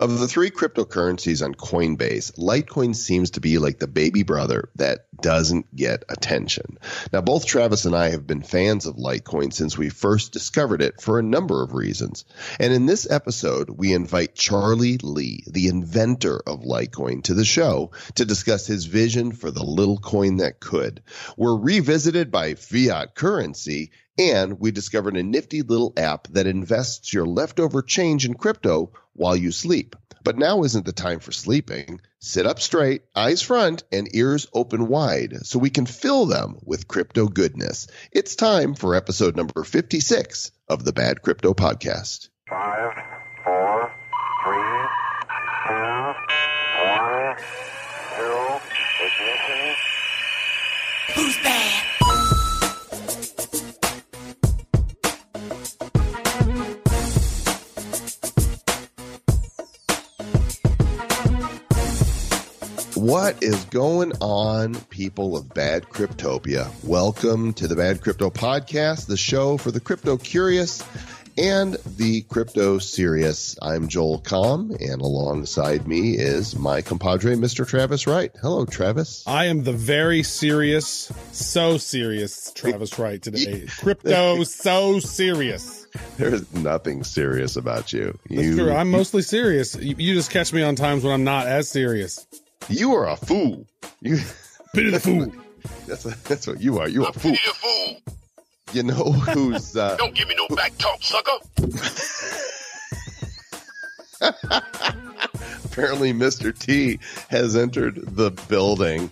Of the three cryptocurrencies on Coinbase, Litecoin seems to be like the baby brother that doesn't get attention. Now, both Travis and I have been fans of Litecoin since we first discovered it for a number of reasons. And in this episode, we invite Charlie Lee, the inventor of Litecoin, to the show to discuss his vision for the little coin that could. We're revisited by fiat currency, and we discovered a nifty little app that invests your leftover change in crypto while you sleep. But now isn't the time for sleeping. Sit up straight, eyes front, and ears open wide so we can fill them with crypto goodness. It's time for episode number 56 of the Bad Crypto Podcast. 5, 4, 3, 2, 1, 0, ignition. Who's bad? What is going on, people of Bad Cryptopia? Welcome to the Bad Crypto Podcast, the show for the crypto curious and the crypto serious. I'm Joel Comm, and alongside me is my compadre, Mr. Travis Wright. Hello, Travis. I am the very serious, so serious Travis Wright today. Crypto so serious. There's nothing serious about you. That's true. I'm mostly serious. You just catch me on times when I'm not as serious. You are a fool. You bit of the fool. That's what you are. You're a fool. You know who's don't give me no back talk, sucker. Apparently, Mr. T has entered the building.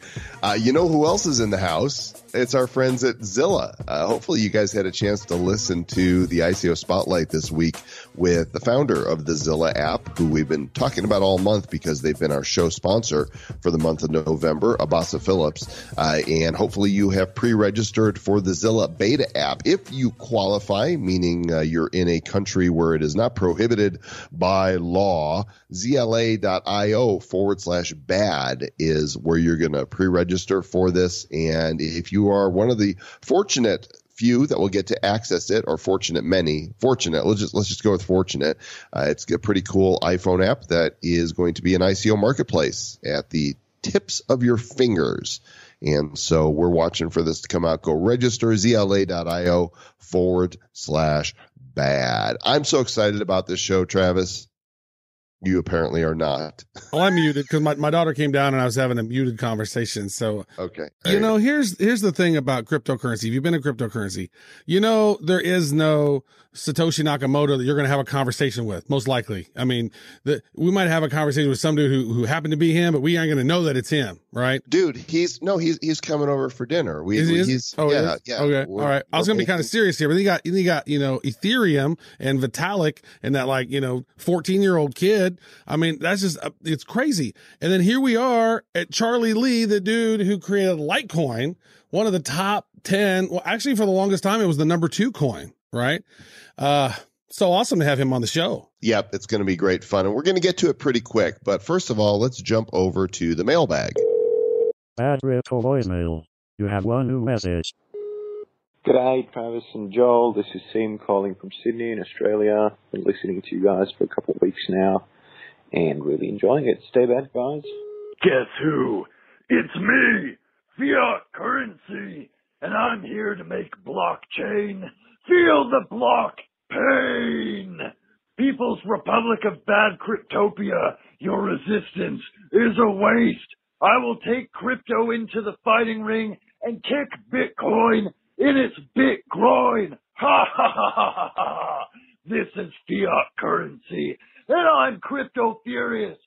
You know who else is in the house? It's our friends at Zilla. Hopefully, you guys had a chance to listen to the ICO Spotlight this week with the founder of the Zilla app, who we've been talking about all month because they've been our show sponsor for the month of November, Abasa Phillips. And hopefully, you have pre-registered for the Zilla beta app. If you qualify, meaning you're in a country where it is not prohibited by law, zla.io/bad is where you're going to pre-register for this. And if you are one of the fortunate few that will get to access it, or fortunate, let's just go with fortunate. It's a pretty cool iPhone app that is going to be an ICO marketplace at the tips of your fingers. And so we're watching for this to come out. Go register, zla.io/bad. I'm so excited about this show, Travis. You apparently are not. Oh, I'm muted because my daughter came down and I was having a muted conversation. So, okay. You know, here's the thing about cryptocurrency. If you've been in cryptocurrency, you know, there is no Satoshi Nakamoto that you're going to have a conversation with, most likely. I mean, we might have a conversation with somebody who happened to be him, but we aren't going to know that it's him, right? Dude, he's coming over for dinner. Is he? Okay. All right. I was going to be kind of serious here, but he got, you know, Ethereum and Vitalik and that, like, you know, 14-year-old kid. I mean, that's just, it's crazy. And then here we are at Charlie Lee, the dude who created Litecoin, one of the top 10. Well, actually, for the longest time, it was the number 2 coin, right? So awesome to have him on the show. Yep, it's going to be great fun. And we're going to get to it pretty quick. But first of all, let's jump over to the mailbag. Bad Crypto voicemail. You have one new message. G'day, Travis and Joel. This is Sim calling from Sydney in Australia. Been listening to you guys for a couple of weeks now and really enjoying it. Stay bad, guys. Guess who? It's me, Fiat Currency, and I'm here to make blockchain feel the block pain. People's Republic of Bad Cryptopia, your resistance is a waste. I will take crypto into the fighting ring and kick Bitcoin in its Bitcoin. Ha ha ha ha ha. This is Fiat Currency, and I'm crypto furious.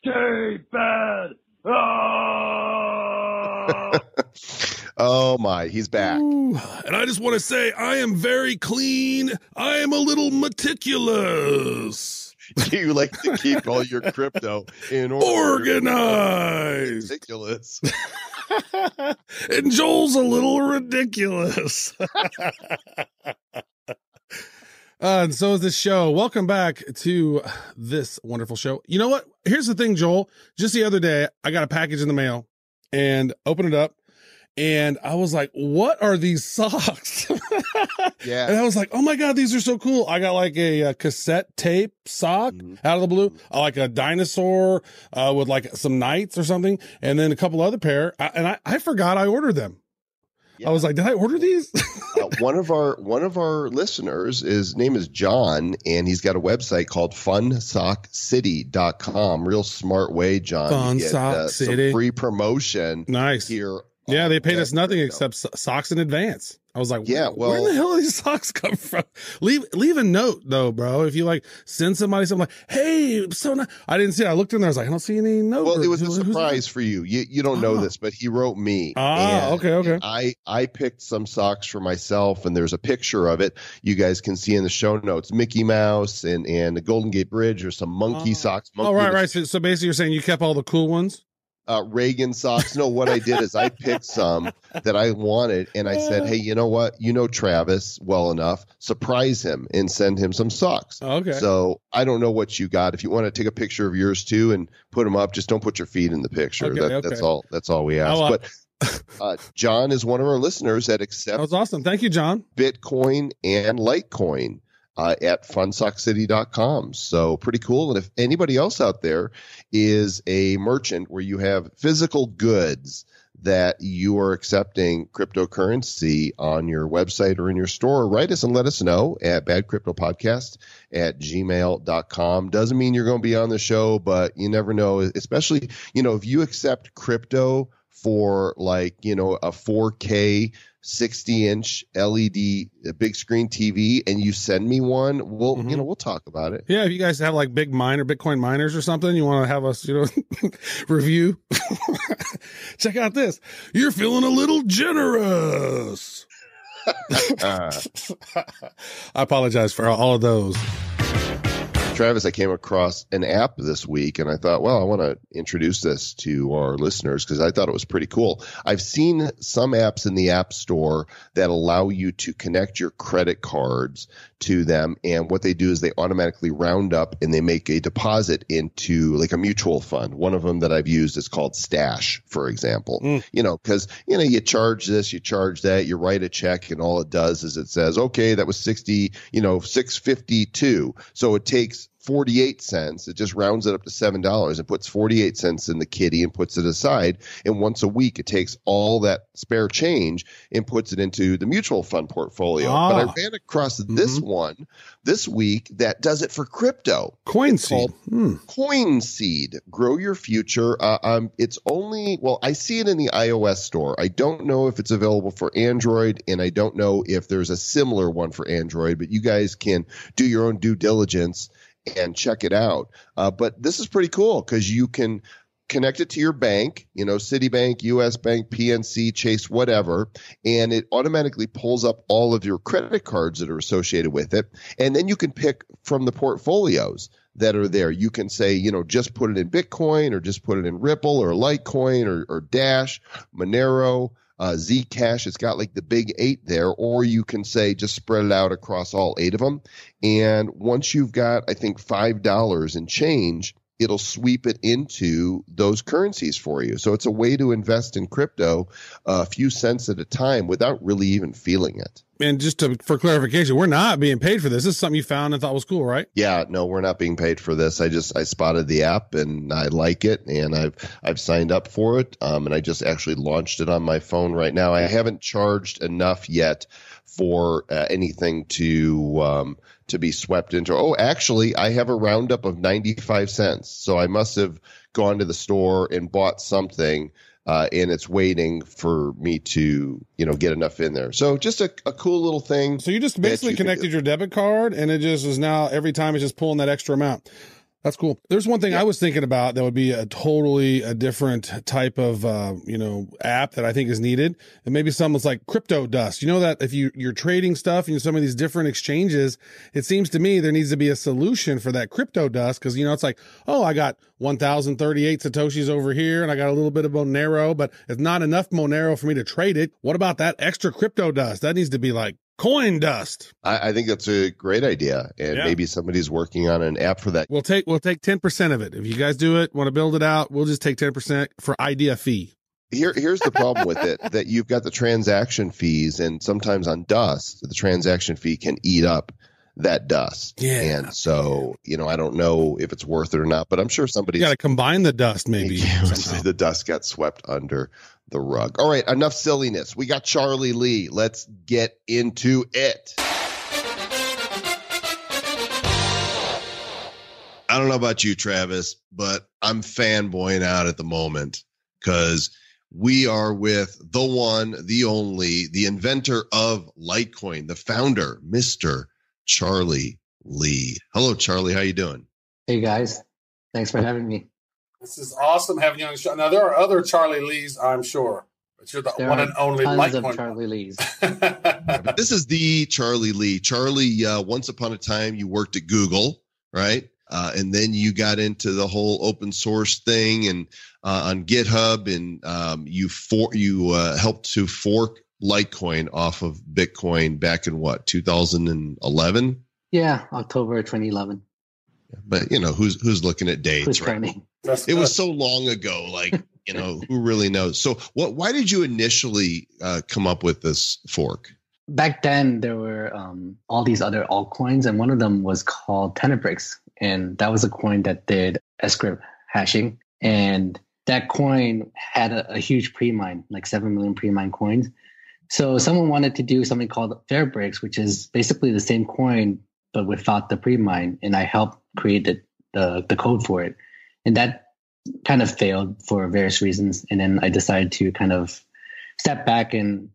Stay bad. Ah! Oh my, he's back. Ooh, and I just want to say, I am very clean. I am a little meticulous. You like to keep all your crypto in organized. Ridiculous. And Joel's a little ridiculous. And so is this show. Welcome back to this wonderful show. You know what? Here's the thing, Joel. Just the other day, I got a package in the mail and opened it up. And I was like, what are these socks? Yeah. And I was like, oh my God, these are so cool. I got like a cassette tape sock out of the blue, like a dinosaur with like some knights or something. And then a couple other pair. I forgot I ordered them. Yeah. I was like, did I order these? One of our listeners, his name is John, and he's got a website called FunSockCity.com. Real smart way, John. FunSockCity. Free promotion. Nice. Here. Yeah, they paid us nothing except socks in advance. I was like, yeah, well, where the hell do these socks come from? Leave a note though, bro. If you like send somebody something like, hey, so nice. I didn't see it. I looked in there. I was like, I don't see any note. Well, it was a surprise for you. You don't know this, but he wrote me. Ah, okay, okay. I picked some socks for myself, and there's a picture of it. You guys can see in the show notes, Mickey Mouse and the Golden Gate Bridge, or some monkey socks. Monkey right. So basically you're saying you kept all the cool ones? Reagan socks. No, what I did is I picked some that I wanted, and I said, hey, you know what? You know Travis well enough. Surprise him and send him some socks. Okay. So I don't know what you got. If you want to take a picture of yours too and put them up, just don't put your feet in the picture. Okay, that's all. That's all we ask. But John is one of our listeners that accepts. That was awesome. Thank you, John. Bitcoin and Litecoin. At FunSockCity.com. So pretty cool. And if anybody else out there is a merchant where you have physical goods that you are accepting cryptocurrency on your website or in your store, write us and let us know at badcryptopodcast@gmail.com. Doesn't mean you're going to be on the show, but you never know, especially, you know, if you accept crypto for like, you know, a 4K 60-inch LED big screen TV, and you send me one, we'll you know, we'll talk about it. Yeah, if you guys have like big Bitcoin miners or something, you want to have us, you know, review. Check out this. You're feeling a little generous. I apologize for all of those. Travis, I came across an app this week, and I thought, well, I want to introduce this to our listeners because I thought it was pretty cool. I've seen some apps in the App Store that allow you to connect your credit cards to them, and what they do is they automatically round up and they make a deposit into like a mutual fund. One of them that I've used is called Stash, for example. You know, because, you know, you charge this, you charge that, you write a check, and all it does is it says, okay, that was 60, you know, $6.52. So it takes 48 cents. It just rounds it up to $7 and puts 48 cents in the kitty and puts it aside. And once a week, it takes all that spare change and puts it into the mutual fund portfolio. But I ran across this one this week that does it for crypto. Coin Seed. Coin Seed. Grow your future. It's only, well, I see it in the iOS store. I don't know if it's available for Android, and I don't know if there's a similar one for Android, but you guys can do your own due diligence and check it out. But this is pretty cool because you can connect it to your bank, you know, Citibank, U.S. Bank, PNC, Chase, whatever, and it automatically pulls up all of your credit cards that are associated with it. And then you can pick from the portfolios that are there. You can say, you know, just put it in Bitcoin or just put it in Ripple or Litecoin or Dash, Monero, Zcash. It's got like the big 8 there, or you can say just spread it out across all 8 of them. And once you've got, I think, $5 in change, it'll sweep it into those currencies for you. So it's a way to invest in crypto a few cents at a time without really even feeling it. And just for clarification, we're not being paid for this. This is something you found and thought was cool, right? Yeah, no, we're not being paid for this. I spotted the app and I like it, and I've signed up for it. And I just actually launched it on my phone right now. I haven't charged enough yet for anything to be swept into. Oh, actually, I have a roundup of 95 cents. So I must have gone to the store and bought something. And it's waiting for me to, you know, get enough in there. So just a cool little thing. So you just basically connected your debit card, and it just is now every time it's just pulling that extra amount. That's cool. There's one thing I was thinking about that would be a totally different type of, you know, app that I think is needed. And maybe something's like crypto dust. You know, that if you're trading stuff and some of these different exchanges, it seems to me there needs to be a solution for that crypto dust. Cause, you know, it's like, oh, I got 1,038 Satoshis over here and I got a little bit of Monero, but it's not enough Monero for me to trade it. What about that extra crypto dust? That needs to be like coin dust. I think that's a great idea, and maybe somebody's working on an app for that. We'll take 10% of it. If you guys do it, want to build it out, we'll just take 10% for idea fee. Here's the problem with it, that you've got the transaction fees, and sometimes on dust, the transaction fee can eat up that dust. Yeah. And so, you know, I don't know if it's worth it or not, but I'm sure somebody's got to combine the dust. Maybe the dust got swept under the rug. All right. Enough silliness. We got Charlie Lee. Let's get into it. I don't know about you, Travis, but I'm fanboying out at the moment because we are with the one, the only, the inventor of Litecoin, the founder, Mr. Charlie Lee. Hello, Charlie. How you doing? Hey, guys. Thanks for having me. This is awesome having you on the show. Now, there are other Charlie Lees, I'm sure, but you're the one and only Litecoin of Charlie Lees. But this is the Charlie Lee. Charlie, once upon a time, you worked at Google, right? And then you got into the whole open source thing and on GitHub, and you helped to fork Litecoin off of Bitcoin back in what, 2011? Yeah, October 2011. But you know who's looking at dates, who's right? It was so long ago, like you know who really knows. So what? Why did you initially come up with this fork? Back then, there were all these other altcoins, and one of them was called Tenebrix. And that was a coin that did Scrypt hashing. And that coin had a huge pre-mine, like 7 million pre-mine coins. So someone wanted to do something called Fairbricks, which is basically the same coin, but without the pre-mine. And I helped create the code for it. And that kind of failed for various reasons. And then I decided to kind of step back and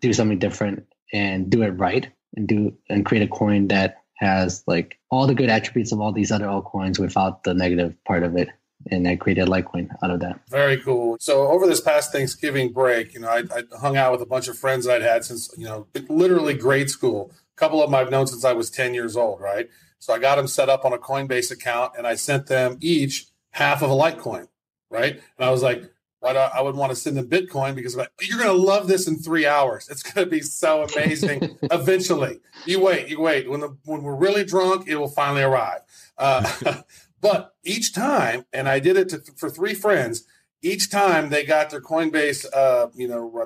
do something different and do it right and create a coin that has like all the good attributes of all these other altcoins without the negative part of it. And I created Litecoin out of that. Very cool. So over this past Thanksgiving break, you know, I hung out with a bunch of friends I'd had since, you know, literally grade school. A couple of them I've known since I was 10 years old, right? So I got them set up on a Coinbase account and I sent them each half of a Litecoin, right? And I was like, I would want to send them Bitcoin because you're going to love this in 3 hours. It's going to be so amazing. Eventually, you wait. When we're really drunk, it will finally arrive. But each time, and I did it for three friends. Each time they got their Coinbase,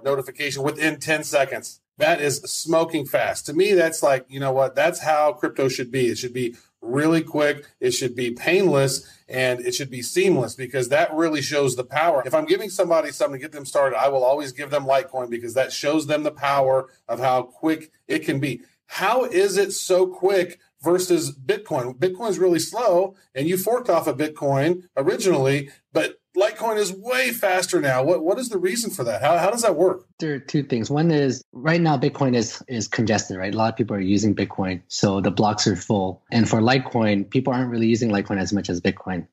notification within 10 seconds. That is smoking fast. To me, that's like, you know what? That's how crypto should be. It should be really quick. It should be painless and it should be seamless because that really shows the power. If I'm giving somebody something to get them started, I will always give them Litecoin because that shows them the power of how quick it can be. How is it so quick versus Bitcoin? Bitcoin's really slow and you forked off of Bitcoin originally, but Litecoin is way faster now. What is the reason for that? How does that work? There are two things. One is right now Bitcoin is congested, right? A lot of people are using Bitcoin, so the blocks are full. And for Litecoin, people aren't really using Litecoin as much as Bitcoin,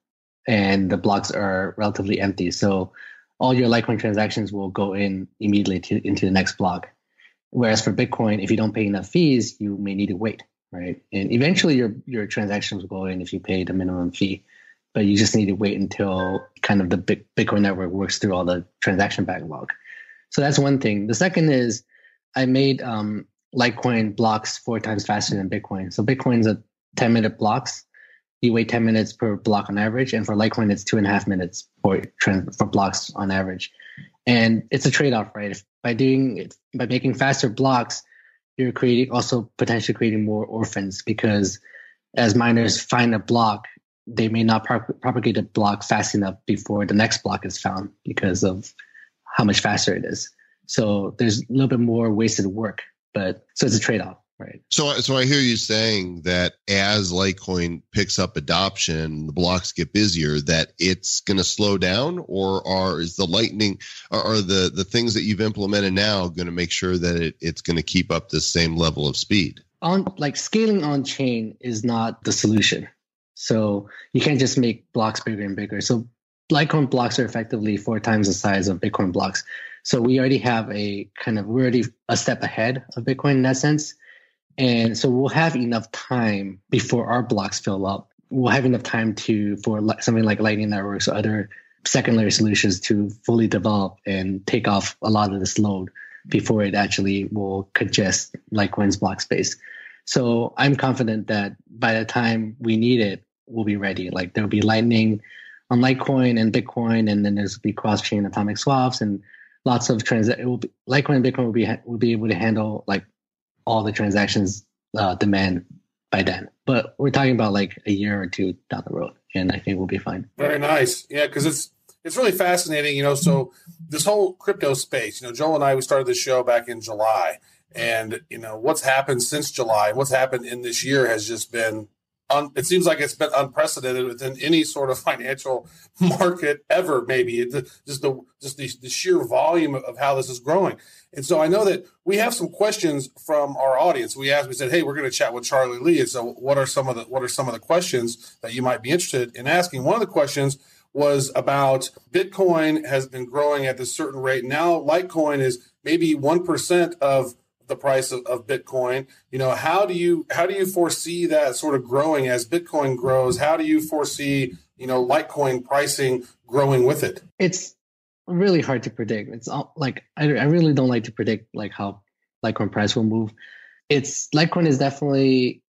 and the blocks are relatively empty. So all your Litecoin transactions will go in immediately into the next block. Whereas for Bitcoin, if you don't pay enough fees, you may need to wait, right? And eventually your transactions will go in if you pay the minimum fee. But you just need to wait until kind of the Bitcoin network works through all the transaction backlog. So that's one thing. The second is I made Litecoin blocks 4 times faster than Bitcoin. So Bitcoin's a 10-minute blocks. You wait 10 minutes per block on average. And for Litecoin, it's 2.5 minutes for blocks on average. And it's a trade-off, right? By making faster blocks, you're potentially creating more orphans because as miners find a block, they may not propagate a block fast enough before the next block is found because of how much faster it is. So there's a little bit more wasted work, but so it's a trade-off, right? So I hear you saying that as Litecoin picks up adoption, the blocks get busier, that it's going to slow down, or is the lightning, are the things that you've implemented now going to make sure that it's going to keep up the same level of speed? Scaling on chain is not the solution. So you can't just make blocks bigger and bigger. So Litecoin blocks are effectively 4 times the size of Bitcoin blocks. So we already have we're already a step ahead of Bitcoin in that sense. And so we'll have enough time before our blocks fill up. We'll have enough time for something like Lightning Networks or other secondary solutions to fully develop and take off a lot of this load before it actually will congest Litecoin's block space. So I'm confident that by the time we need it, we'll be ready. Like there'll be Lightning on Litecoin and Bitcoin, and then there's the cross-chain atomic swaps and lots of transactions. Litecoin and Bitcoin will be able to handle like all the transactions demand by then. But we're talking about like a year or two down the road, and I think we'll be fine. Very nice. Yeah, because it's really fascinating, you know. So this whole crypto space, you know, Joel and I, we started this show back in July, and you know what's happened since July, what's happened in this year has just been. It seems like it's been unprecedented within any sort of financial market ever. Maybe it's just the sheer volume of how this is growing. And so I know that we have some questions from our audience. We said, hey, we're going to chat with Charlie Lee. And so what are some of the questions that you might be interested in asking? One of the questions was about Bitcoin has been growing at this certain rate. Now Litecoin is maybe 1% of the price of Bitcoin. You know, how do you foresee that sort of growing as Bitcoin grows? How do you foresee, you know, Litecoin pricing growing with it? It's really hard to predict. It's all, like I really don't like to predict like how Litecoin price will move. Litecoin is definitely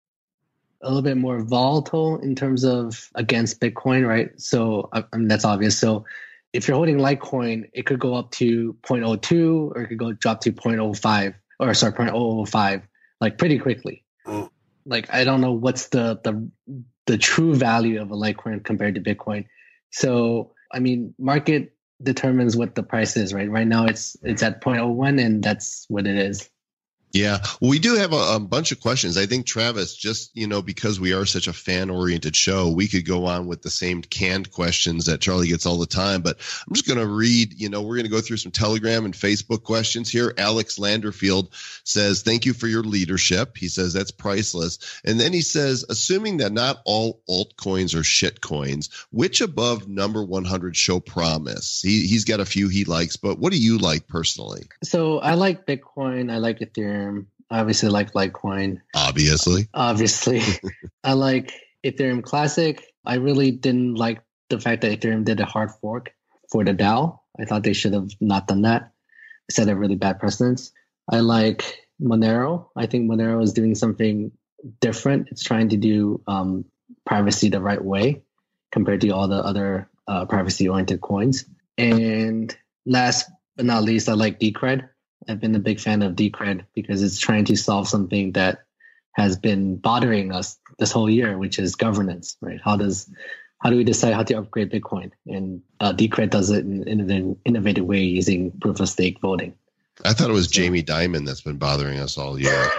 a little bit more volatile in terms of against Bitcoin, right? So I mean, that's obvious. So if you're holding Litecoin, it could go up to 0.02 or it could go drop to 0.05. 0.005, like pretty quickly. Like I don't know what's the true value of a Litecoin compared to Bitcoin. So I mean, market determines what the price is, right? Right now it's at 0.01, and that's what it is. Yeah, we do have a bunch of questions. I think, Travis, just, you know, because we are such a fan-oriented show, we could go on with the same canned questions that Charlie gets all the time. But I'm just going to read, you know, we're going to go through some Telegram and Facebook questions here. Alex Landerfield says, thank you for your leadership. He says, that's priceless. And then he says, assuming that not all altcoins are shitcoins, which above number 100 show promise? He's got a few he likes, but what do you like personally? So I like Bitcoin. I like Ethereum. Obviously, like Litecoin. Obviously. I like Ethereum Classic. I really didn't like the fact that Ethereum did a hard fork for the DAO. I thought they should have not done that. It set a really bad precedence. I like Monero. I think Monero is doing something different. It's trying to do privacy the right way compared to all the other privacy-oriented coins. And last but not least, I like Decred. I've been a big fan of Decred because it's trying to solve something that has been bothering us this whole year, which is governance, right? How do we decide how to upgrade Bitcoin? And Decred does it in an innovative way using proof of stake voting. I thought it was Jamie Dimon that's been bothering us all year.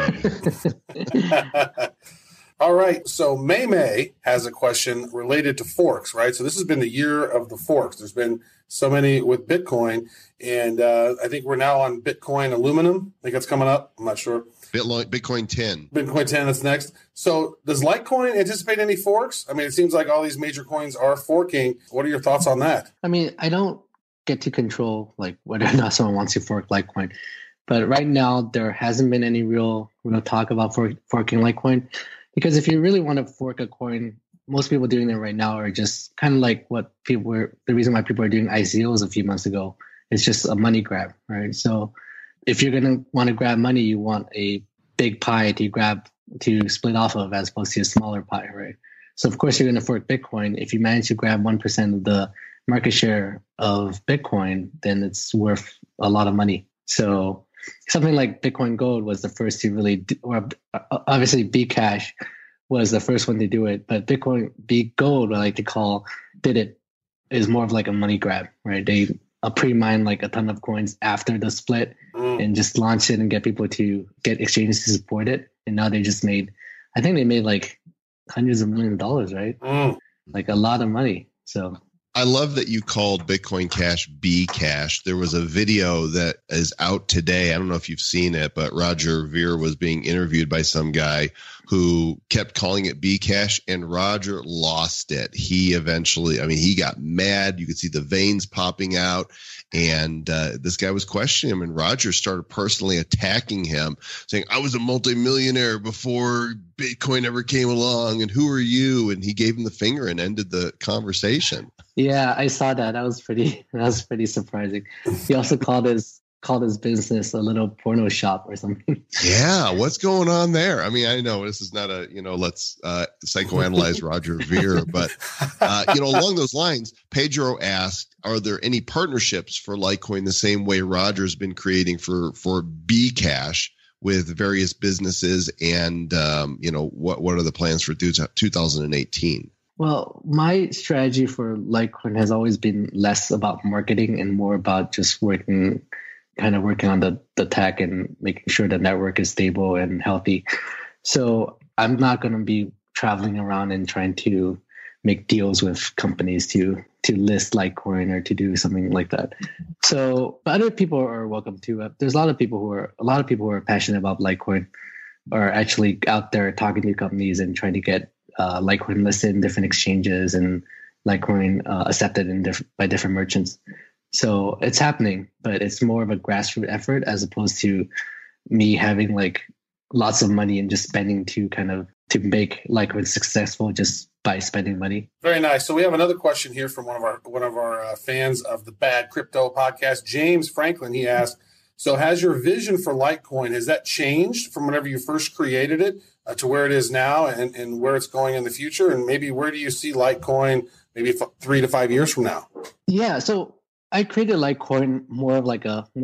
All right. So May has a question related to forks, right? So this has been the year of the forks. There's been so many with Bitcoin. And I think we're now on Bitcoin aluminum. I think that's coming up. I'm not sure. Bitcoin 10. Bitcoin 10, that's next. So does Litecoin anticipate any forks? I mean, it seems like all these major coins are forking. What are your thoughts on that? I mean, I don't get to control like whether or not someone wants to fork Litecoin. But right now, there hasn't been any real talk about forking Litecoin. Because if you really want to fork a coin, most people doing it right now are just kind of like what people were, the reason why people are doing ICOs a few months ago. It's just a money grab, right? So if you're going to want to grab money, you want a big pie to split off of as opposed to a smaller pie, right? So of course you're going to fork Bitcoin. If you manage to grab 1% of the market share of Bitcoin, then it's worth a lot of money. So something like Bitcoin Gold was the first to really do, or obviously Bcash was the first one to do it, but Gold, I like to call, is more of like a money grab, right? They pre-mine like a ton of coins after the split and just launch it and get people to get exchanges to support it. And now they just made like hundreds of millions of dollars, right? Like a lot of money. So I love that you called Bitcoin Cash Bcash. There was a video that is out today. I don't know if you've seen it, but Roger Ver was being interviewed by some guy who kept calling it Bcash, and Roger lost it. He got mad. You could see the veins popping out, and this guy was questioning him, and Roger started personally attacking him, saying, I was a multimillionaire before Bitcoin ever came along, and who are you? And he gave him the finger and ended the conversation. Yeah, I saw that. That was pretty surprising. He also called his called his business a little porno shop or something. Yeah, what's going on there? I mean, I know this is not a, you know, let's psychoanalyze Roger Ver, but, you know, along those lines, Pedro asked, are there any partnerships for Litecoin the same way Roger's been creating for Bcash with various businesses? And, you know, what are the plans for 2018? Well, my strategy for Litecoin has always been less about marketing and more about just working on the tech and making sure the network is stable and healthy. So I'm not going to be traveling around and trying to make deals with companies to list Litecoin or to do something like that. So, but other people are welcome to. There's a lot of people who are passionate about Litecoin are actually out there talking to companies and trying to get Litecoin listed in different exchanges and Litecoin accepted by different merchants. So it's happening, but it's more of a grassroots effort as opposed to me having like lots of money and just spending to make Litecoin successful just by spending money. Very nice. So we have another question here from one of our fans of the Bad Crypto Podcast, James Franklin. He asked, "So has your vision for Litecoin, has that changed from whenever you first created it to where it is now and where it's going in the future? And maybe where do you see Litecoin maybe 3 to 5 years from now?" Yeah. So I created Litecoin more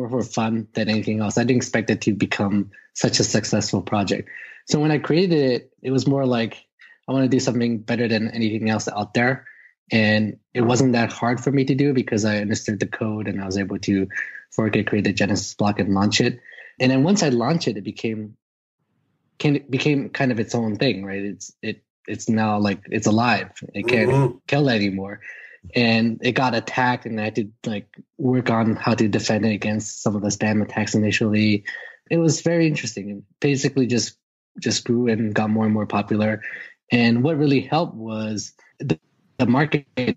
for fun than anything else. I didn't expect it to become such a successful project. So when I created it, it was more like I want to do something better than anything else out there. And it wasn't that hard for me to do because I understood the code and I was able to fork it, create the Genesis block and launch it. And then once I launched it, it became kind of its own thing, right? It's now like it's alive. It can't kill it anymore. And it got attacked, and I had to work on how to defend it against some of the spam attacks initially. It was very interesting. It basically just grew and got more and more popular. And what really helped was the marketing,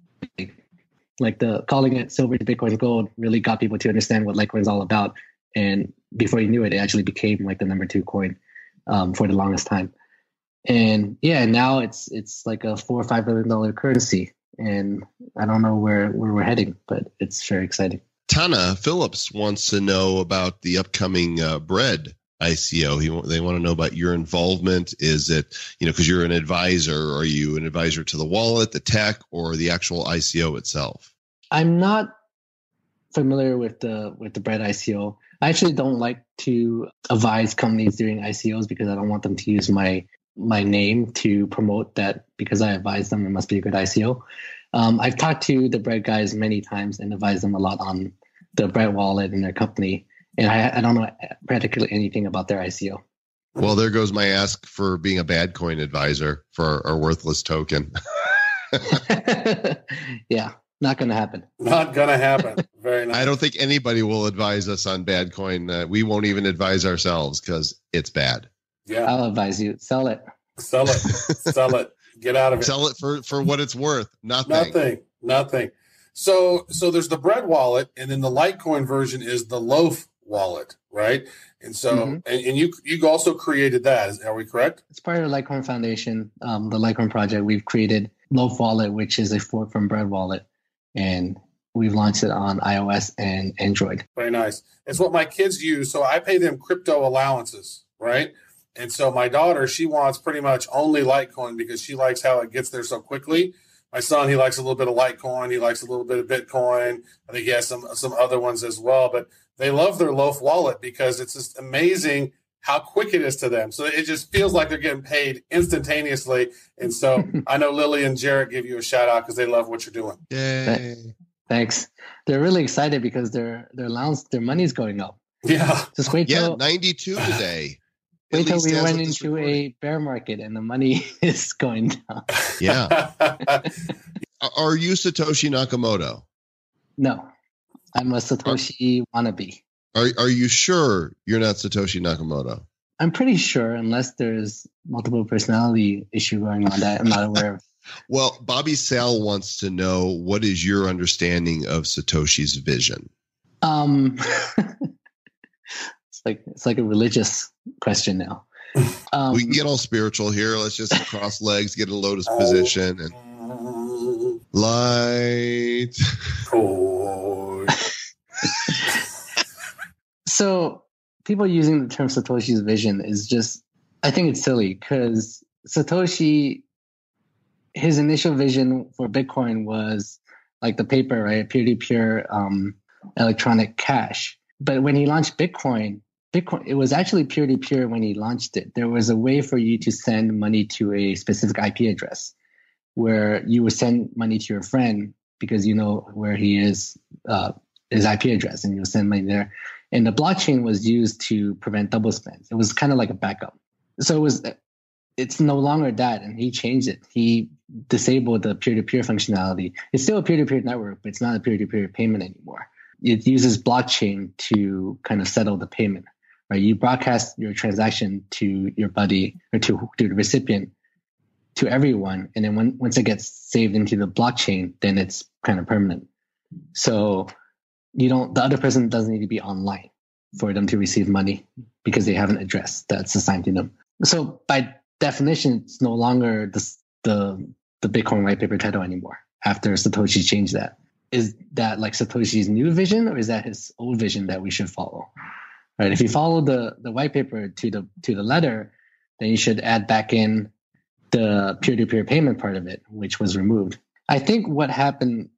like the calling it silver to Bitcoin gold, really got people to understand what Litecoin is all about. And before you knew it, it actually became like the number 2 coin for the longest time. And yeah, now it's like a $4 or $5 billion currency. And I don't know where we're heading, but it's very exciting. Tana Phillips wants to know about the upcoming Bread ICO. They want to know about your involvement. Is it, because you're an advisor, are you an advisor to the wallet, the tech, or the actual ICO itself? I'm not familiar with the Bread ICO. I actually don't like to advise companies during ICOs because I don't want them to use my name to promote that because I advise them it must be a good ICO. I've talked to the Bread guys many times and advised them a lot on the Bread wallet and their company. And I don't know practically anything about their ICO. Well, there goes my ask for being a Badcoin advisor for our worthless token. Yeah, not going to happen. Not going to happen. Very nice. I don't think anybody will advise us on Badcoin. We won't even advise ourselves because it's bad. Yeah, I'll advise you. Sell it. Sell it. Get out of it. Sell it for what it's worth. Nothing. So there's the Bread wallet, and then the Litecoin version is the Loaf wallet, right? And so, and you also created that. Are we correct? It's part of the Litecoin Foundation, the Litecoin project. We've created Loaf Wallet, which is a fork from Bread Wallet, and we've launched it on iOS and Android. Very nice. It's what my kids use. So I pay them crypto allowances, right? And so my daughter, she wants pretty much only Litecoin because she likes how it gets there so quickly. My son, he likes a little bit of Litecoin. He likes a little bit of Bitcoin. I think he has some other ones as well. But they love their Loaf wallet because it's just amazing how quick it is to them. So it just feels like they're getting paid instantaneously. And so I know Lily and Jarrett give you a shout out because they love what you're doing. Yay. Thanks. They're really excited because their allowance, their money's going up. Yeah. Just wait till 92 today. Wait till we went into a bear market and the money is going down. Yeah. Are you Satoshi Nakamoto? No, I'm a Satoshi wannabe. Are you sure you're not Satoshi Nakamoto? I'm pretty sure, unless there's multiple personality issue going on that I'm not aware of. Well, Bobby Sal wants to know, what is your understanding of Satoshi's vision? It's like a religious question now. We can get all spiritual here. Let's just cross legs, get a lotus position, and light. people using the term Satoshi's vision is just, I think it's silly, because Satoshi, his initial vision for Bitcoin was like the paper, right? Peer-to-peer electronic cash. But when he launched Bitcoin, it was actually peer-to-peer when he launched it. There was a way for you to send money to a specific IP address where you would send money to your friend because you know where he is, his IP address, and you'll send money there. And the blockchain was used to prevent double spends. It was kind of like a backup. So it's no longer that, and he changed it. He disabled the peer-to-peer functionality. It's still a peer-to-peer network, but it's not a peer-to-peer payment anymore. It uses blockchain to kind of settle the payment, right? You broadcast your transaction to your buddy or to the recipient, to everyone. And then once it gets saved into the blockchain, then it's kind of permanent. So the other person doesn't need to be online for them to receive money because they have an address that's assigned to them. So by definition, it's no longer the Bitcoin white paper title anymore after Satoshi changed that. Is that like Satoshi's new vision, or is that his old vision that we should follow? Right? If you follow the white paper to the letter, then you should add back in the peer-to-peer payment part of it, which was removed. I think what happened,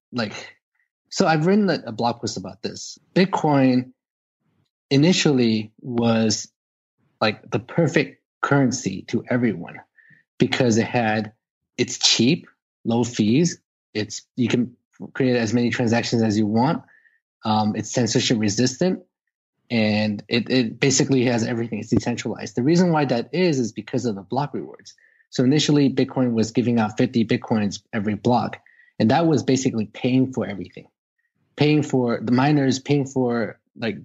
so I've written a blog post about this. Bitcoin initially was like the perfect currency to everyone because it's cheap, low fees. You can create as many transactions as you want. It's censorship resistant, and it basically has everything. It's decentralized. The reason why that is because of the block rewards. So initially, Bitcoin was giving out 50 Bitcoins every block, and that was basically paying for everything. Paying for the miners, paying for,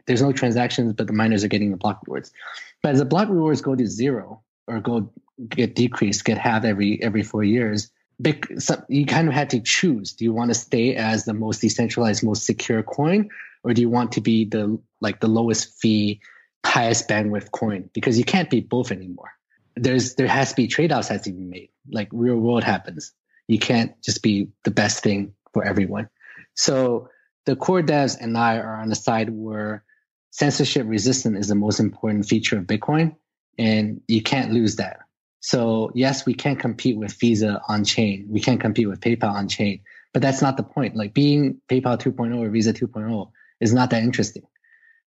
there's no transactions, but the miners are getting the block rewards. But as the block rewards go to zero or get decreased, get halved every 4 years, you kind of had to choose. Do you want to stay as the most decentralized, most secure coin, or do you want to be the lowest fee, highest bandwidth coin? Because you can't be both anymore. There has to be trade-offs that have to be made. Like real world happens. You can't just be the best thing for everyone. So the core devs and I are on the side where censorship resistance is the most important feature of Bitcoin, and you can't lose that. So yes, we can't compete with Visa on chain. We can't compete with PayPal on chain, but that's not the point. Like being PayPal 2.0 or Visa 2.0 is not that interesting.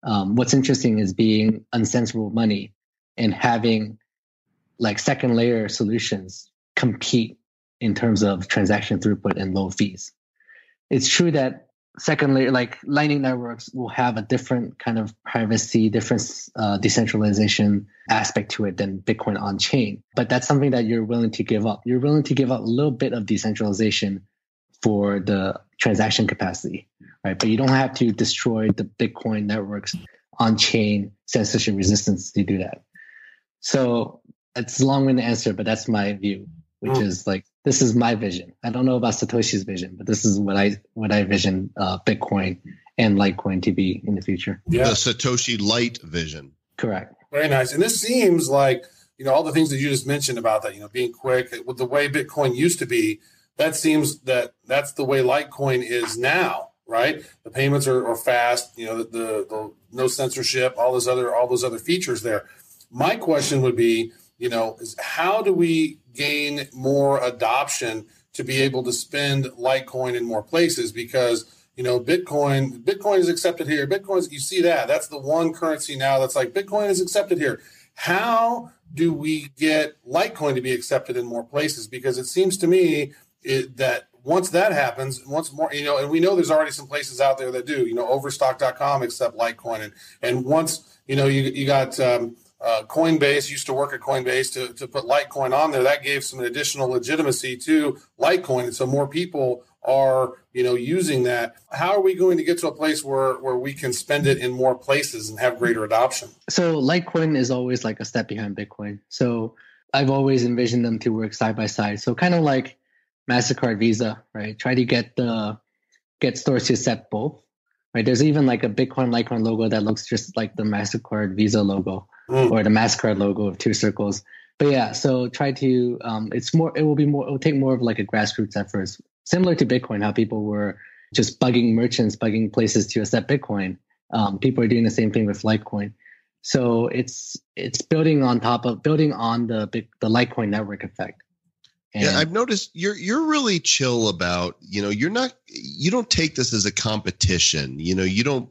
What's interesting is being uncensorable money and having second layer solutions compete in terms of transaction throughput and low fees. It's true that second layer, like Lightning Networks, will have a different kind of privacy, different decentralization aspect to it than Bitcoin on chain. But that's something that you're willing to give up. You're willing to give up a little bit of decentralization for the transaction capacity, right? But you don't have to destroy the Bitcoin network's on chain censorship resistance to do that. So it's a long-winded answer, but that's my view, which is this is my vision. I don't know about Satoshi's vision, but this is what I vision Bitcoin and Litecoin to be in the future. Yeah, the Satoshi Lite vision. Correct. Very nice. And this seems like, all the things that you just mentioned about that, being quick, with the way Bitcoin used to be, that seems that's the way Litecoin is now, right? The payments are fast, the no censorship, all those other features there. My question would be, is how do we gain more adoption to be able to spend Litecoin in more places? Because, Bitcoin is accepted here. You see that's the one currency now that's like Bitcoin is accepted here. How do we get Litecoin to be accepted in more places? Because it seems to me that once that happens, once more, and we know there's already some places out there that do, Overstock.com accept Litecoin. And once, you got... Coinbase used to work at Coinbase to put Litecoin on there. That gave some additional legitimacy to Litecoin. And so more people are, using that. How are we going to get to a place where we can spend it in more places and have greater adoption? So Litecoin is always like a step behind Bitcoin. So I've always envisioned them to work side by side. So kind of like MasterCard, Visa, right? Try to get stores to accept both, right? There's even like a Bitcoin Litecoin logo that looks just like the MasterCard Visa logo. Or the MasterCard logo of two circles. But yeah, so try to, it will take more of like a grassroots effort, similar to Bitcoin, how people were just bugging merchants, bugging places to accept Bitcoin. People are doing the same thing with Litecoin. So it's building on the Litecoin network effect. And yeah, I've noticed you're really chill about, you don't take this as a competition. You don't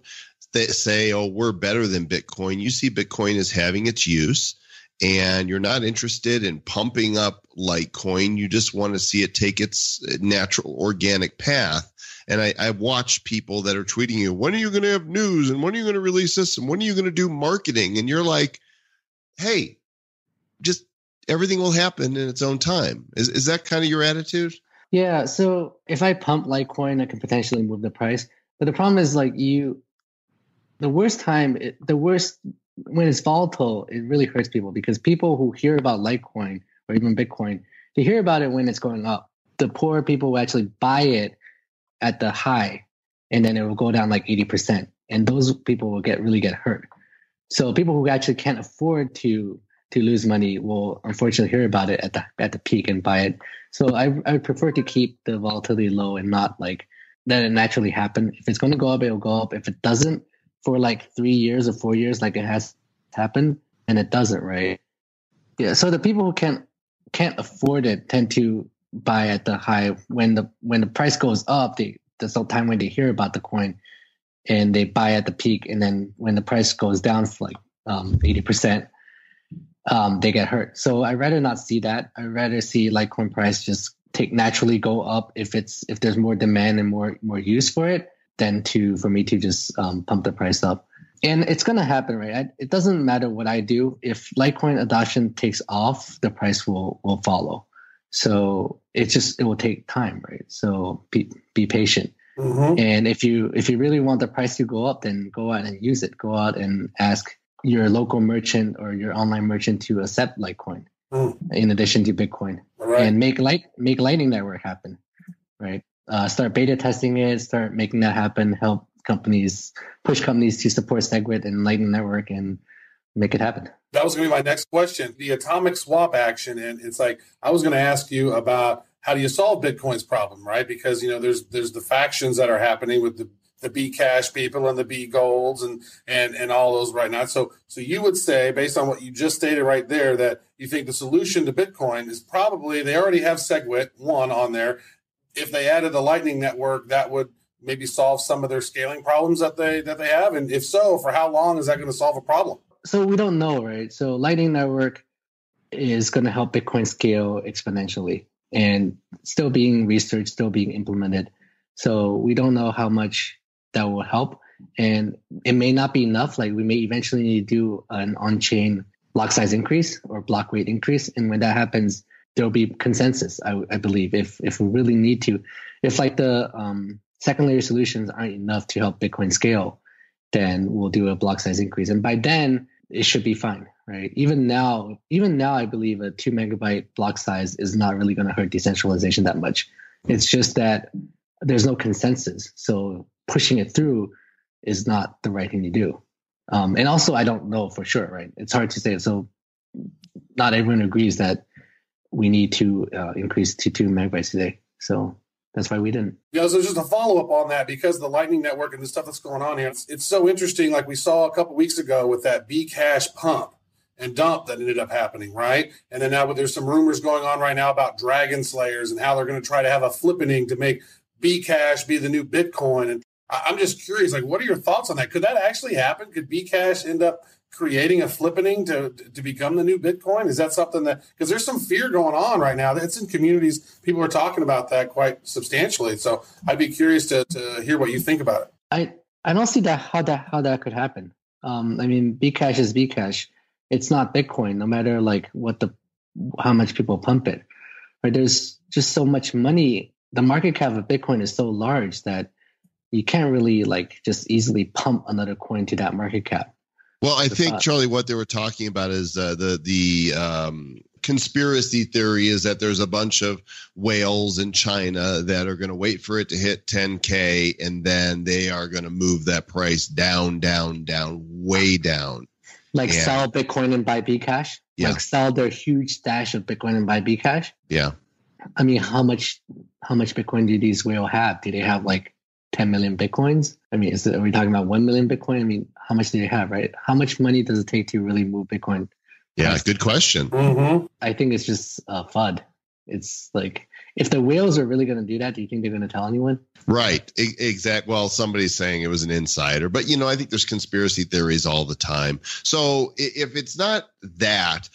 say, oh, we're better than Bitcoin. You see Bitcoin as having its use, and you're not interested in pumping up Litecoin. You just want to see it take its natural organic path. And I watch people that are tweeting you, when are you going to have news? And when are you going to release this? And when are you going to do marketing? And you're like, hey, just everything will happen in its own time. Is that kind of your attitude? Yeah. So if I pump Litecoin, I can potentially move the price. But the problem is when it's volatile, it really hurts people, because people who hear about Litecoin or even Bitcoin, they hear about it when it's going up. The poor people will actually buy it at the high, and then it will go down like 80%. And those people will really get hurt. So people who actually can't afford to lose money will unfortunately hear about it at the peak and buy it. So I would prefer to keep the volatility low and not like let it naturally happen. If it's going to go up, it will go up. If it doesn't for like 3 years or 4 years, like it has happened, and it doesn't, right? Yeah. So the people who can't afford it tend to buy at the high. When the price goes up, that's the time when they hear about the coin, and they buy at the peak. And then when the price goes down for like 80%, they get hurt. So I'd rather not see that. I'd rather see Litecoin price just naturally go up if there's more demand and more use for it, than for me to just pump the price up. And it's going to happen, right? It doesn't matter what I do. If Litecoin adoption takes off, the price will follow. So it will take time, right? So be patient. Mm-hmm. And if you really want the price to go up, then go out and use it. Go out and ask your local merchant or your online merchant to accept Litecoin in addition to Bitcoin, right, and make Lightning Network happen, right? Start beta testing it, start making that happen, help companies, push companies to support SegWit and Lightning Network and make it happen. That was going to be my next question, the atomic swap action. And it's like, I was going to ask you about how do you solve Bitcoin's problem, right? Because, there's the factions that are happening with the Bcash people and the Bgolds and all those right now. So you would say, based on what you just stated right there, that you think the solution to Bitcoin is probably, they already have SegWit 1 on there. If they added the Lightning Network, that would maybe solve some of their scaling problems that they have. And if so, for how long is that going to solve a problem? So we don't know, right? So Lightning Network is going to help Bitcoin scale exponentially, and still being researched, still being implemented. So we don't know how much that will help. And it may not be enough. Like, we may eventually need to do an on-chain block size increase or block weight increase. And when that happens, there'll be consensus, I believe, if we really need to. If like the second layer solutions aren't enough to help Bitcoin scale, then we'll do a block size increase. And by then, it should be fine, right? Even now, I believe a 2 megabyte block size is not really going to hurt decentralization that much. It's just that there's no consensus. So pushing it through is not the right thing to do. And also, I don't know for sure, right? It's hard to say. So not everyone agrees that we need to increase to 2 megabytes today. So that's why we didn't. Yeah, so just a follow-up on that, because the Lightning Network and the stuff that's going on here, it's so interesting. Like, we saw a couple weeks ago with that Bcash pump and dump that ended up happening, right? And then now there's some rumors going on right now about Dragon Slayers and how they're going to try to have a flippening to make Bcash be the new Bitcoin. And I'm just curious, like, what are your thoughts on that? Could that actually happen? Could Bcash end up creating a flippening to become the new Bitcoin? Is that something that, because there's some fear going on right now, that's in communities, people are talking about that quite substantially. So I'd be curious to hear what you think about it. I don't see how that could happen. I mean, Bcash is Bcash. It's not Bitcoin, no matter like how much people pump it. Right? There's just so much money. The market cap of Bitcoin is so large that you can't really like just easily pump another coin to that market cap. Well, I think, Charlie, what they were talking about is the conspiracy theory is that there's a bunch of whales in China that are going to wait for it to hit 10K, and then they are going to move that price down, way down. Like, yeah. Sell Bitcoin and buy Bcash? Yeah. Like, sell their huge stash of Bitcoin and buy Bcash? Yeah. I mean, how much Bitcoin do these whales have? Do they have like 10 million Bitcoins? I mean, are we talking about 1 million Bitcoin? I mean, how much do they have, right? How much money does it take to really move Bitcoin? Yeah, good question. Mm-hmm. I think it's just FUD. It's like, if the whales are really going to do that, do you think they're going to tell anyone? Right. Exactly. Well, somebody's saying it was an insider, but you know, I think there's conspiracy theories all the time. So if it's not that,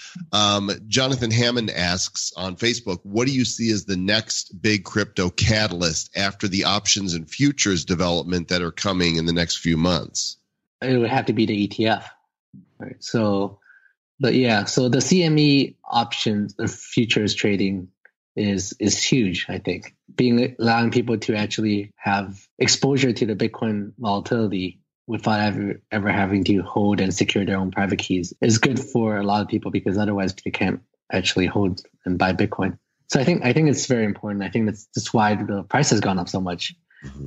Jonathan Hammond asks on Facebook, what do you see as the next big crypto catalyst after the options and futures development that are coming in the next few months? It would have to be the ETF. Right. So, but yeah, so the CME options or futures trading is huge, I think. Allowing people to actually have exposure to the Bitcoin volatility without ever having to hold and secure their own private keys is good for a lot of people, because otherwise they can't actually hold and buy Bitcoin. So I think it's very important. I think that's why the price has gone up so much,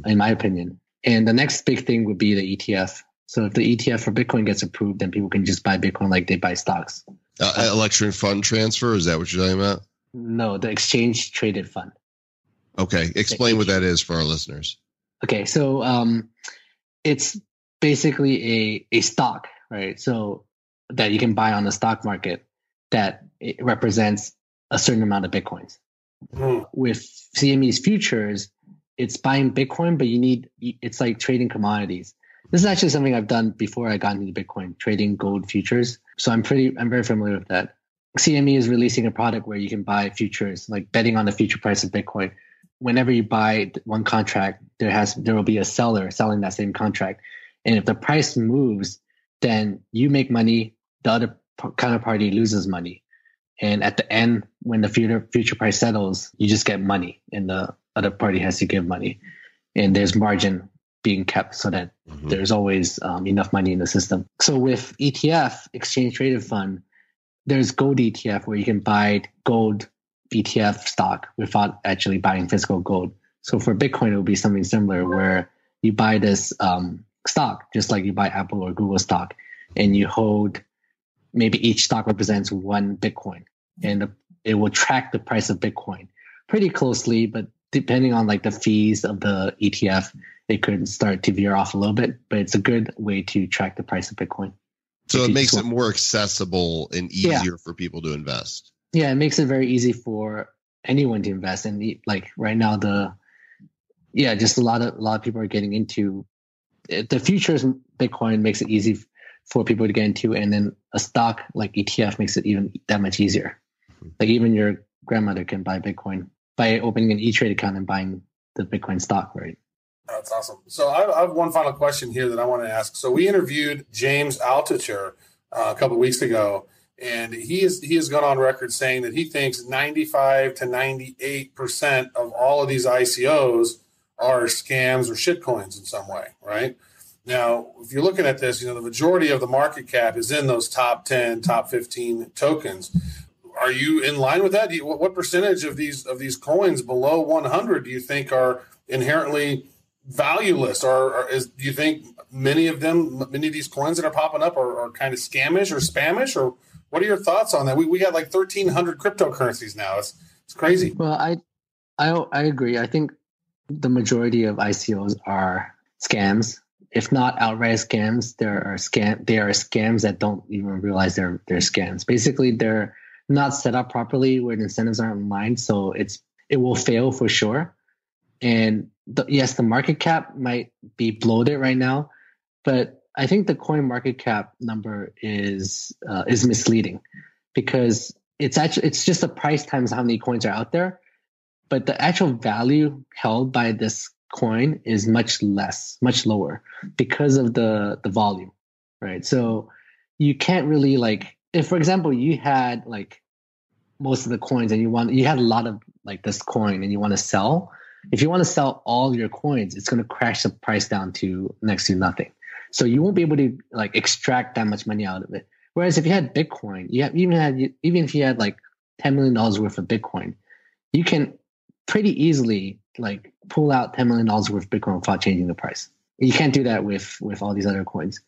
in my opinion. And the next big thing would be the ETF. So if the ETF for Bitcoin gets approved, then people can just buy Bitcoin like they buy stocks. Electronic fund transfer, is that what you're talking about? No, the exchange traded fund. Okay, explain what that is for our listeners. Okay, so it's basically a stock, right? So that you can buy on the stock market that it represents a certain amount of Bitcoins. With CME's futures, it's buying Bitcoin, but it's like trading commodities. This is actually something I've done before I got into Bitcoin, trading gold futures. So I'm very familiar with that. CME is releasing a product where you can buy futures, like betting on the future price of Bitcoin. Whenever you buy one contract, there will be a seller selling that same contract. And if the price moves, then you make money, the other counterparty loses money. And at the end, when the future price settles, you just get money and the other party has to give money. And there's margin being kept so that there's always enough money in the system. So with ETF, exchange traded fund, there's gold ETF where you can buy gold ETF stock without actually buying physical gold. So for Bitcoin, it would be something similar where you buy this stock, just like you buy Apple or Google stock, and you hold, maybe each stock represents one Bitcoin, and it will track the price of Bitcoin pretty closely, but depending on like the fees of the ETF, it could start to veer off a little bit, but it's a good way to track the price of Bitcoin. So it makes it more accessible and easier for people to invest. Yeah, it makes it very easy for anyone to invest. And like right now, just a lot of people are getting into the futures. Bitcoin makes it easy for people to get into, and then a stock like ETF makes it even that much easier. Like even your grandmother can buy Bitcoin by opening an E-Trade account and buying the Bitcoin stock, right? That's awesome. So I have one final question here that I want to ask. So we interviewed James Altucher a couple of weeks ago, and he has gone on record saying that he thinks 95 to 98% of all of these ICOs are scams or shitcoins in some way, right? Now, if you're looking at this, the majority of the market cap is in those top 10, top 15 tokens. Are you in line with that? What percentage of these coins below 100 do you think are inherently valueless, or do you think many of these coins that are popping up are kind of scamish or spamish, or what are your thoughts on that? We got like 1,300 cryptocurrencies now. It's crazy. Well, I agree. I think the majority of ICOs are scams, if not outright scams. There are scams that don't even realize they're scams. Basically, they're not set up properly where the incentives aren't aligned, so it will fail for sure. And yes, the market cap might be bloated right now, but I think the coin market cap number is misleading, because it's just the price times how many coins are out there, but the actual value held by this coin is much lower because of the volume, right? So you can't really, like, if for example you had like most of the coins and you had a lot of like this coin and you want to sell. If you want to sell all your coins, it's going to crash the price down to next to nothing. So you won't be able to like extract that much money out of it. Whereas if you had Bitcoin, even if you had like $10 million worth of Bitcoin, you can pretty easily like pull out $10 million worth of Bitcoin without changing the price. You can't do that with all these other coins.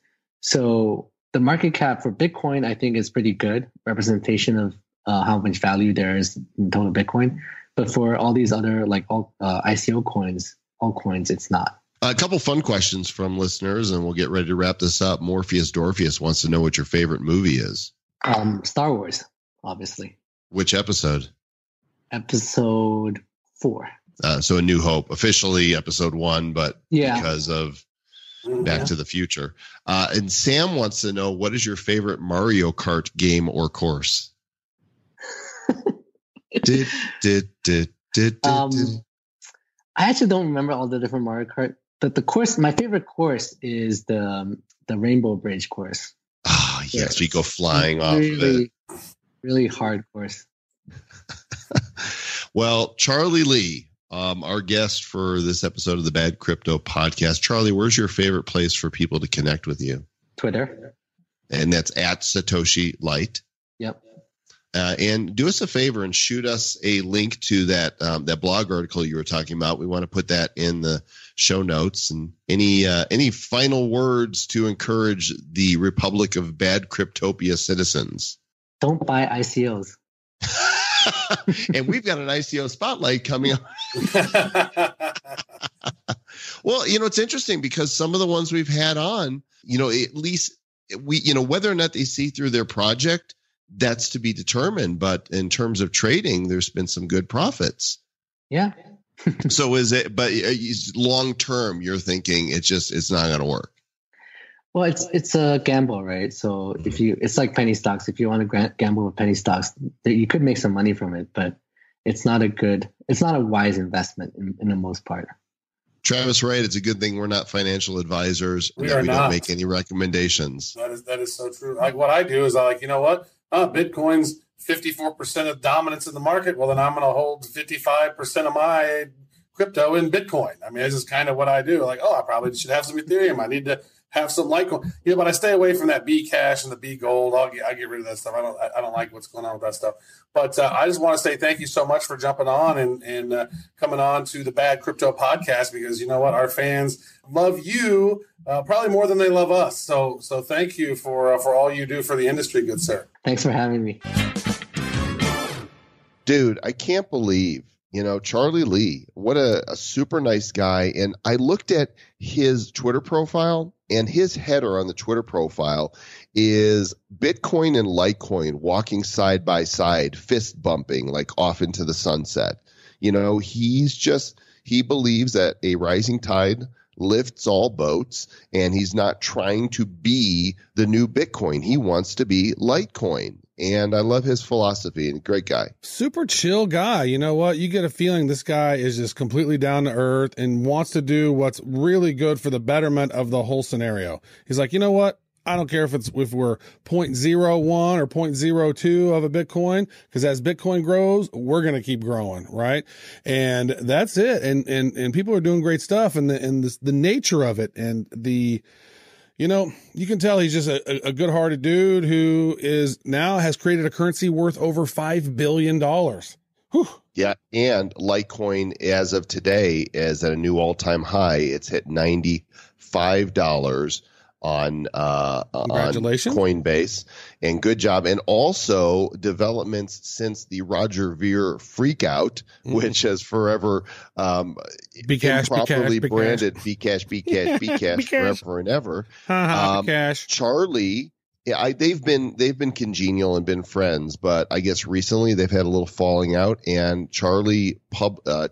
So the market cap for Bitcoin, I think, is pretty good representation of how much value there is in total Bitcoin. But for all these other like ICO coins, altcoins, it's not. A couple fun questions from listeners, and we'll get ready to wrap this up. Morpheus Dorpheus wants to know what your favorite movie is. Star Wars, obviously. Which episode? Episode 4. So A New Hope, officially episode 1, but because of Back to the Future. And Sam wants to know, what is your favorite Mario Kart game or course? I actually don't remember all the different Mario Kart, but the course, my favorite course is the Rainbow Bridge course. Oh, yes, you go flying off of it. Really hard course. Well, Charlie Lee, our guest for this episode of the Bad Crypto Podcast. Charlie, where's your favorite place for people to connect with you? Twitter. And that's at Satoshi Lite. Yep. And do us a favor and shoot us a link to that that blog article you were talking about. We want to put that in the show notes. And any final words to encourage the Republic of Bad Cryptopia citizens? Don't buy ICOs. And we've got an ICO spotlight coming up. Well, it's interesting because some of the ones we've had on, at least we, whether or not they see through their project, that's to be determined. But in terms of trading, there's been some good profits. Yeah. So is it, but long term, you're thinking it's not going to work. Well, it's a gamble, right? So if it's like penny stocks. If you want to gamble with penny stocks, you could make some money from it, but it's not a wise investment in the most part. Travis Wright, it's a good thing we're not financial advisors and that we don't make any recommendations. That is so true. Like what I do is I Bitcoin's 54% of dominance in the market. Well, then I'm going to hold 55% of my crypto in Bitcoin. I mean, this is kind of what I do. Like, I probably should have some Ethereum. I need to have some Litecoin, but I stay away from that Bcash and the B Gold. I get rid of that stuff. I don't like what's going on with that stuff. But I just want to say thank you so much for jumping on and coming on to the Bad Crypto Podcast, because you know what, our fans love you probably more than they love us. So thank you for all you do for the industry, good sir. Thanks for having me, dude. I can't believe. Charlie Lee, what a super nice guy. And I looked at his Twitter profile, and his header on the Twitter profile is Bitcoin and Litecoin walking side by side, fist bumping, like off into the sunset. He believes that a rising tide lifts all boats, and he's not trying to be the new Bitcoin. He wants to be Litecoin. And I love his philosophy, and great guy. Super chill guy. You know what? You get a feeling this guy is just completely down to earth and wants to do what's really good for the betterment of the whole scenario. He's like, you know what? I don't care if we're 0.01 or 0.02 of a Bitcoin, because as Bitcoin grows, we're going to keep growing, right? And that's it. And people are doing great stuff, and the nature of it, and the you can tell he's just a good-hearted dude who has created a currency worth over $5 billion. Whew. Yeah, and Litecoin, as of today, is at a new all-time high. It's hit $95 on Coinbase. And good job. And also developments since the Roger Ver freakout, which has forever improperly branded Bcash forever and ever. Charlie, they've been congenial and been friends, but I guess recently they've had a little falling out, and Charlie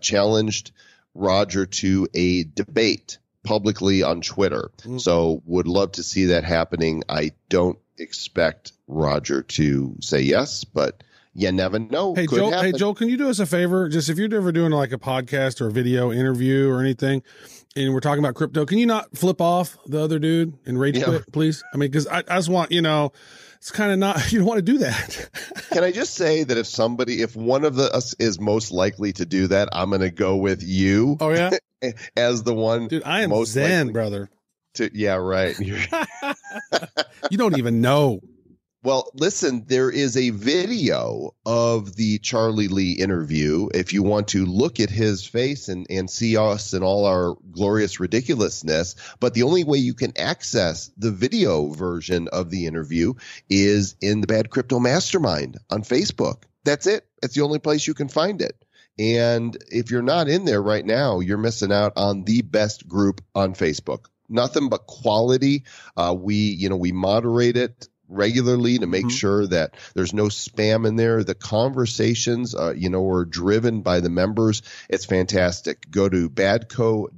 challenged Roger to a debate publicly on Twitter. So would love to see that happening. I don't expect Roger to say yes, but you never know. Hey, Joel, can you do us a favor? Just if you're ever doing like a podcast or a video interview or anything, and we're talking about crypto, can you not flip off the other dude and rage quit, please? I mean, because I just want, it's kind of not, you don't want to do that. Can I just say that if one of us is most likely to do that, I'm going to go with you. Oh, yeah. As the one. Dude, I am most zen, brother. Yeah, right. You don't even know. Well, listen, there is a video of the Charlie Lee interview. If you want to look at his face and see us and all our glorious ridiculousness, but the only way you can access the video version of the interview is in the Bad Crypto Mastermind on Facebook. That's it. That's the only place you can find it. And if you're not in there right now, you're missing out on the best group on Facebook. Nothing but quality. We moderate it regularly to make sure that there's no spam in there. The conversations, are driven by the members. It's fantastic. Go to badco.in/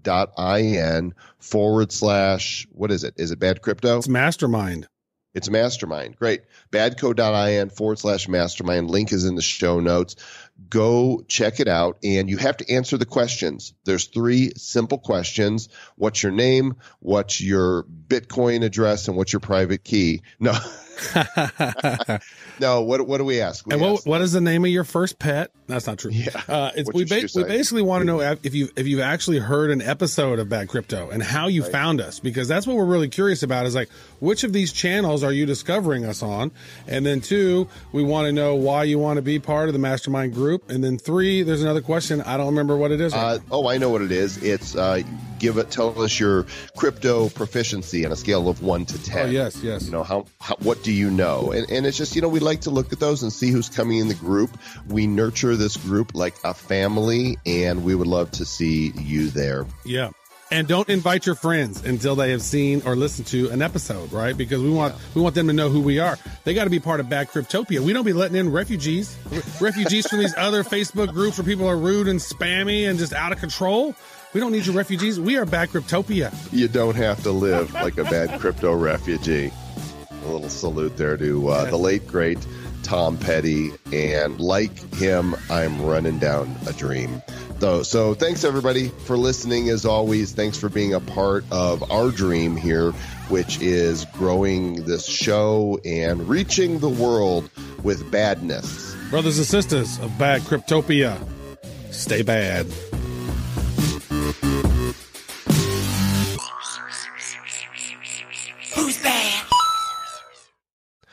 what is it? Is it Bad Crypto? It's Mastermind. It's Mastermind. Great. Badco.in / mastermind. Link is in the show notes. Go check it out. And you have to answer the questions. There's 3 simple questions. What's your name? What's your Bitcoin address? And what's your private key? No. No. What do we ask? What is the name of your first pet? That's not true. Yeah. We basically want to know if you've actually heard an episode of Bad Crypto and how you found us, because that's what we're really curious about, is like, which of these channels are you discovering us on? And then 2, we want to know why you want to be part of the mastermind group. And then 3, there's another question. I don't remember what it is. I know what it is. It's tell us your crypto proficiency on a scale of 1 to 10. Oh, yes. You know, how what do you know? And it's just, we like to look at those and see who's coming in the group. We nurture this group like a family, and we would love to see you there. Yeah. And don't invite your friends until they have seen or listened to an episode, right? Because we want them to know who we are. They got to be part of Bad Cryptopia. We don't be letting in refugees from these other Facebook groups where people are rude and spammy and just out of control. We don't need your refugees. We are Bad Cryptopia. You don't have to live like a bad crypto refugee. A little salute there to the late, great Tom Petty. And like him, I'm running down a dream. So thanks, everybody, for listening. As always, thanks for being a part of our dream here, which is growing this show and reaching the world with badness. Brothers and sisters of Bad Cryptopia, stay bad. Who's bad?